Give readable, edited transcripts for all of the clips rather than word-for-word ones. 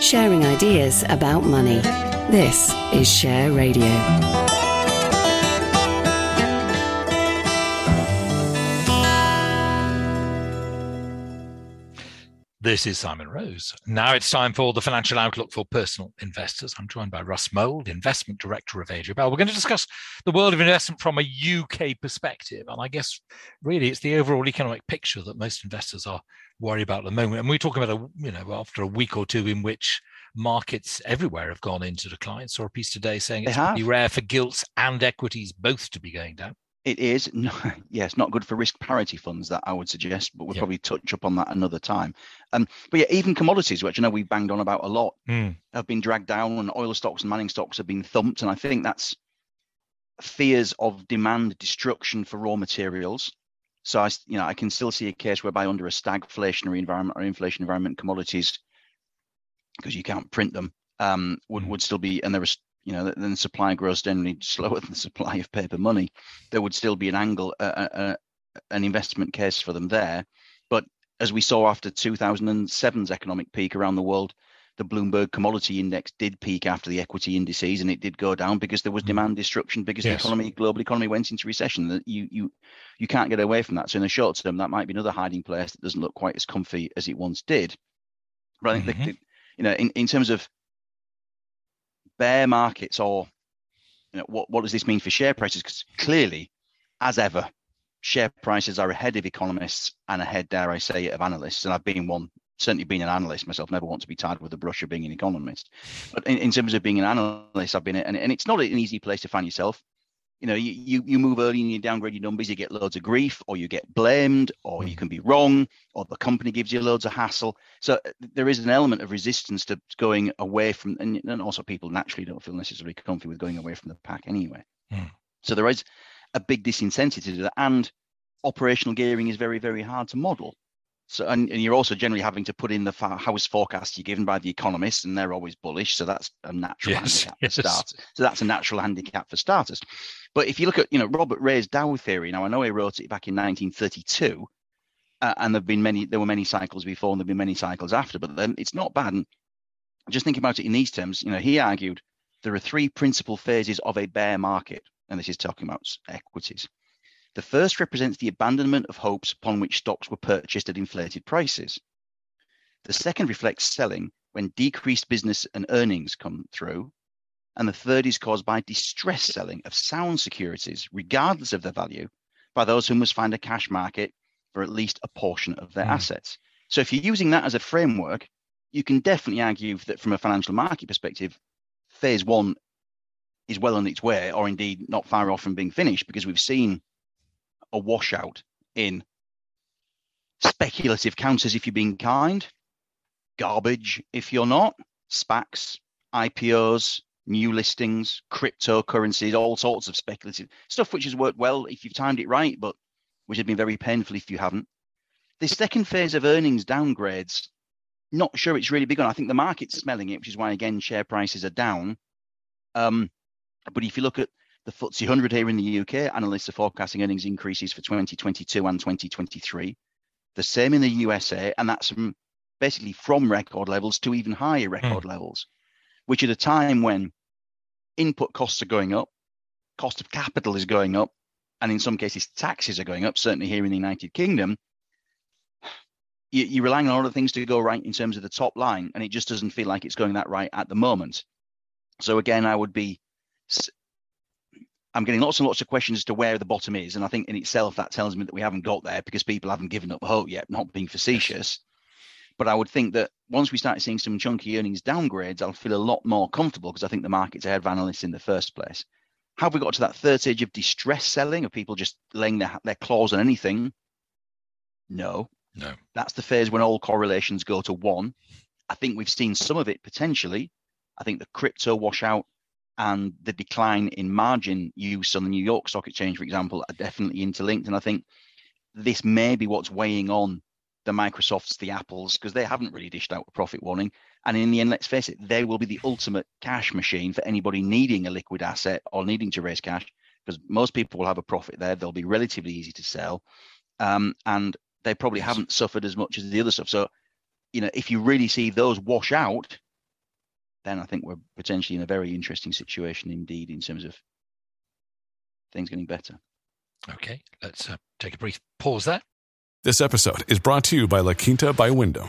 Sharing ideas about money. This is Share Radio. This is Simon Rose. Now it's time for the Financial Outlook for Personal Investors. I'm joined by Russ Mould, Investment Director of AJ Bell. We're going to discuss the world of investment from a UK perspective. And I guess really it's the overall economic picture that most investors are worried about at the moment. And we're talking about, after a week or two in which markets everywhere have gone into decline. Saw a piece today saying it's pretty rare for gilts and equities both to be going down. It is. No, yes, not good for risk parity funds, that I would suggest, but we'll probably touch upon that another time. But even commodities, which I know we banged on about a lot, have been dragged down, and oil stocks and mining stocks have been thumped. And I think that's fears of demand destruction for raw materials. So I can still see a case whereby under a stagflationary environment or inflation environment, commodities, because you can't print them, would still be, and there was, then supply grows generally slower than the supply of paper money. There would still be an angle, an investment case for them there. But as we saw after 2007's economic peak around the world, the Bloomberg Commodity Index did peak after the equity indices, and it did go down because there was demand destruction, because the global economy went into recession. You can't get away from that. So in the short term, that might be another hiding place that doesn't look quite as comfy as it once did. But I think, in terms of bear markets, or what does this mean for share prices? Because clearly, as ever, share prices are ahead of economists and ahead, dare I say it, of analysts. And I've been one. Certainly being an analyst myself, never want to be tied with the brush of being an economist. But in terms of being an analyst, I've been, and it's not an easy place to find yourself. You move early and you downgrade your numbers, you get loads of grief, or you get blamed, or you can be wrong, or the company gives you loads of hassle. So there is an element of resistance to going away from, and also people naturally don't feel necessarily comfy with going away from the pack anyway. So there is a big disincentive to that, and operational gearing is very, very hard to model. So, and you're also generally having to put in the house forecast you're given by the economists, and they're always bullish. So that's a natural handicap for starters. So that's a natural handicap for starters. But if you look at, Robert Ray's Dow theory, now I know he wrote it back in 1932, and there were many cycles before and there've been many cycles after, but then it's not bad. And just think about it in these terms, he argued there are 3 principal phases of a bear market, and this is talking about equities. The first represents the abandonment of hopes upon which stocks were purchased at inflated prices. The second reflects selling when decreased business and earnings come through. And the third is caused by distress selling of sound securities, regardless of their value, by those who must find a cash market for at least a portion of their assets. So if you're using that as a framework, you can definitely argue that from a financial market perspective, phase one is well on its way, or indeed not far off from being finished, because we've seen a washout in speculative counters if you're being kind, garbage if you're not, SPACs, IPOs, new listings, cryptocurrencies, all sorts of speculative stuff which has worked well if you've timed it right, but which has been very painful if you haven't. The second phase of earnings downgrades, not sure it's really begun. I think the market's smelling it, which is why, again, share prices are down. But if you look at the FTSE 100 here in the UK, analysts are forecasting earnings increases for 2022 and 2023. The same in the USA, and that's basically from record levels to even higher record levels, which at a time when input costs are going up, cost of capital is going up, and in some cases taxes are going up, certainly here in the United Kingdom, you're relying on a lot of things to go right in terms of the top line, and it just doesn't feel like it's going that right at the moment. So again, I'm getting lots and lots of questions as to where the bottom is. And I think in itself, that tells me that we haven't got there, because people haven't given up hope yet, not being facetious. But I would think that once we start seeing some chunky earnings downgrades, I'll feel a lot more comfortable, because I think the market's ahead of analysts in the first place. How have we got to that third stage of distress selling, of people just laying their claws on anything? No. That's the phase when all correlations go to 1. I think we've seen some of it potentially. I think the crypto washout and the decline in margin use on the New York Stock Exchange, for example, are definitely interlinked. And I think this may be what's weighing on the Microsofts, the Apples, because they haven't really dished out a profit warning. And in the end, let's face it, they will be the ultimate cash machine for anybody needing a liquid asset or needing to raise cash, because most people will have a profit there. They'll be relatively easy to sell. And they probably haven't suffered as much as the other stuff. So, you know, if you really see those wash out, then I think we're potentially in a very interesting situation indeed in terms of things getting better. Okay, let's take a brief pause there. This episode is brought to you by La Quinta by Wyndham.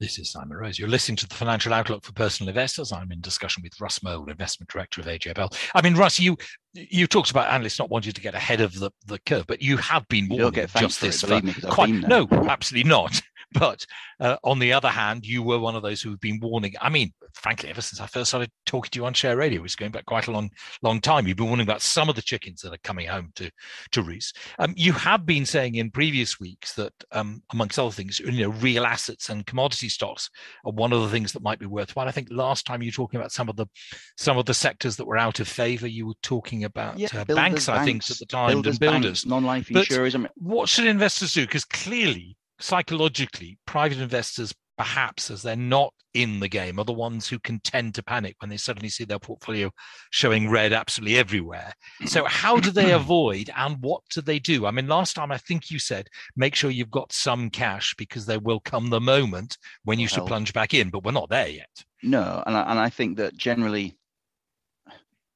This is Simon Rose. You're listening to the Financial Outlook for Personal Investors. I'm in discussion with Russ Mould, Investment Director of AJ Bell. I mean, Russ, you talked about analysts not wanting to get ahead of the curve, but you have been warning just this. No, absolutely not. But on the other hand, you were one of those who have been warning. I mean, frankly, ever since I first started talking to you on Share Radio, it's going back quite a long time. You've been warning about some of the chickens that are coming home to roost. You have been saying in previous weeks that, amongst other things, you know, real assets and commodity stocks are one of the things that might be worthwhile. I think last time you were talking about some of the sectors that were out of favour. You were talking about banks, I think, at the time, builders, non-life insurers. What should investors do? Because clearly, psychologically, private investors, perhaps as they're not in the game, are the ones who can tend to panic when they suddenly see their portfolio showing red absolutely everywhere. So how do they avoid, and what do they do? I mean, last time I think you said, make sure you've got some cash because there will come the moment when you should plunge back in, but we're not there yet. No, and I think that generally,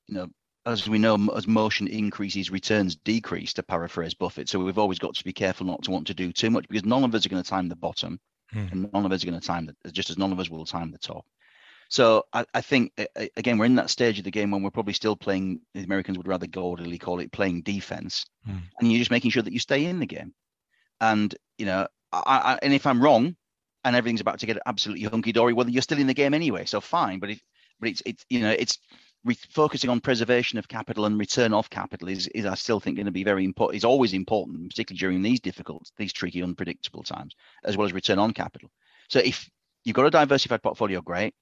you know, as we know, as motion increases, returns decrease, to paraphrase Buffett. So we've always got to be careful not to want to do too much, because none of us are going to time the bottom, and none of us are going to time the, just as none of us will time the top. So I think, again, we're in that stage of the game when we're probably still playing, the Americans would rather gaudily call it playing defense. And you're just making sure that you stay in the game. And, you know, and if I'm wrong and everything's about to get absolutely hunky-dory, well, you're still in the game anyway, so fine. But focusing on preservation of capital and return of capital is I still think going to be very important. It's always important, particularly during these tricky, unpredictable times, as well as return on capital. So if you've got a diversified portfolio, great.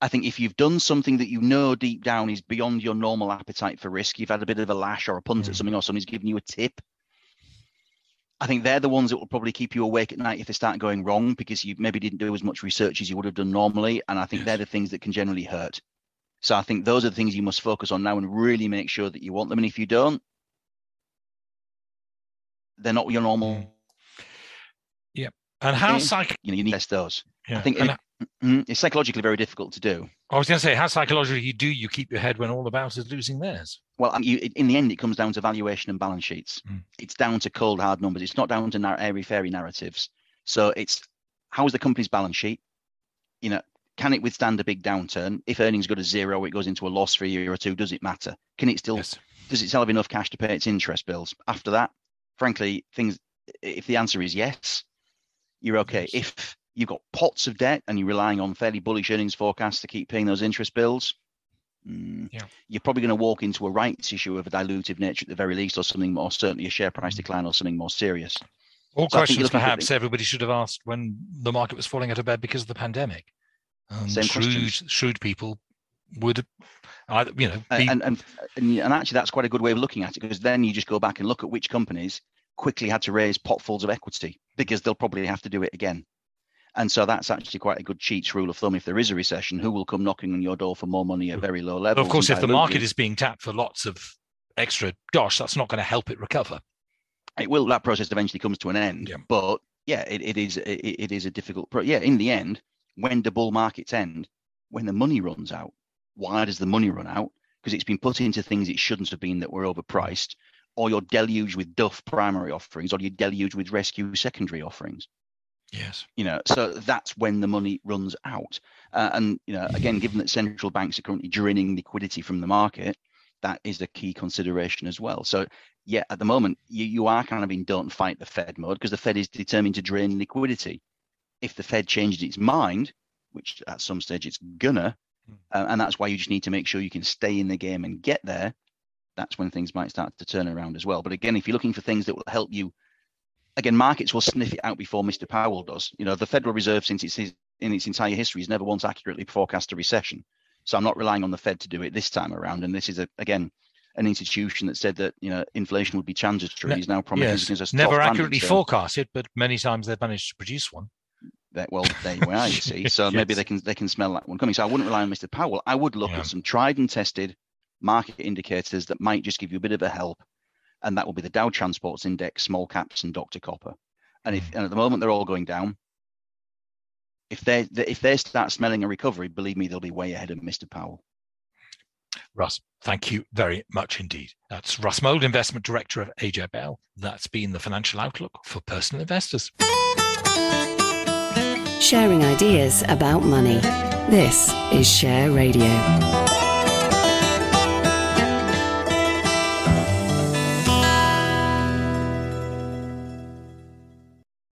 I think if you've done something that you know deep down is beyond your normal appetite for risk, you've had a bit of a lash or a punt at something, or somebody's given you a tip, I think they're the ones that will probably keep you awake at night if they start going wrong, because you maybe didn't do as much research as you would have done normally. And I think they're the things that can generally hurt. So I think those are the things you must focus on now and really make sure that you want them. And if you don't, they're not your normal. Yeah. And how you need to test those. Yeah. I think it's psychologically very difficult to do. I was going to say, how psychologically do you keep your head when all about is losing theirs? Well, in the end, it comes down to valuation and balance sheets. It's down to cold, hard numbers. It's not down to airy-fairy narratives. So it's, how is the company's balance sheet? You know, can it withstand a big downturn? If earnings go to zero, it goes into a loss for a year or two, does it matter? Can it still, does it still have enough cash to pay its interest bills? After that, frankly, things, if the answer is yes, you're okay. Yes. If you've got pots of debt and you're relying on fairly bullish earnings forecasts to keep paying those interest bills, you're probably going to walk into a rights issue of a dilutive nature at the very least, or something more, certainly a share price decline or something more serious. All questions perhaps everybody should have asked when the market was falling out of bed because of the pandemic. Shrewd people would, you know, be... and actually that's quite a good way of looking at it, because then you just go back and look at which companies quickly had to raise potfuls of equity, because they'll probably have to do it again. And so that's actually quite a good cheats rule of thumb. If there is a recession, who will come knocking on your door for more money at very low levels? Of course, if the market is being tapped for lots of extra, that's not going to help it recover. It will. That process eventually comes to an end. Yeah. But yeah, it is a difficult. In the end, when the bull markets end, when the money runs out. Why does the money run out? Because it's been put into things it shouldn't have been, that were overpriced, or you're deluged with duff primary offerings, or you're deluged with rescue secondary offerings. Yes. You know, so that's when the money runs out. And, you know, again, given that central banks are currently draining liquidity from the market, that is a key consideration as well. So, yeah, at the moment, you are kind of in don't fight the Fed mode because the Fed is determined to drain liquidity. If the Fed changes its mind, which at some stage it's gonna, and that's why you just need to make sure you can stay in the game and get there, that's when things might start to turn around as well. But again, if you're looking for things that will help you, again, markets will sniff it out before Mr. Powell does. You know, the Federal Reserve, since in its entire history, has never once accurately forecast a recession. So I'm not relying on the Fed to do it this time around. And this is, again, an institution that said that, you know, inflation would be transitory. He's now promising us never accurately forecast it, but many times they've managed to produce one. Well, there you are, you see. So maybe they can smell that one coming. So I wouldn't rely on Mr. Powell. I would look at some tried and tested market indicators that might just give you a bit of a help. And that will be the Dow Transports Index, small caps, and Dr. Copper. And at the moment they're all going down. If they start smelling a recovery, believe me, they'll be way ahead of Mr. Powell. Russ, thank you very much indeed. That's Russ Mould, Investment Director of AJ Bell. That's been the Financial Outlook for Personal Investors. Sharing ideas about money. This is Share Radio.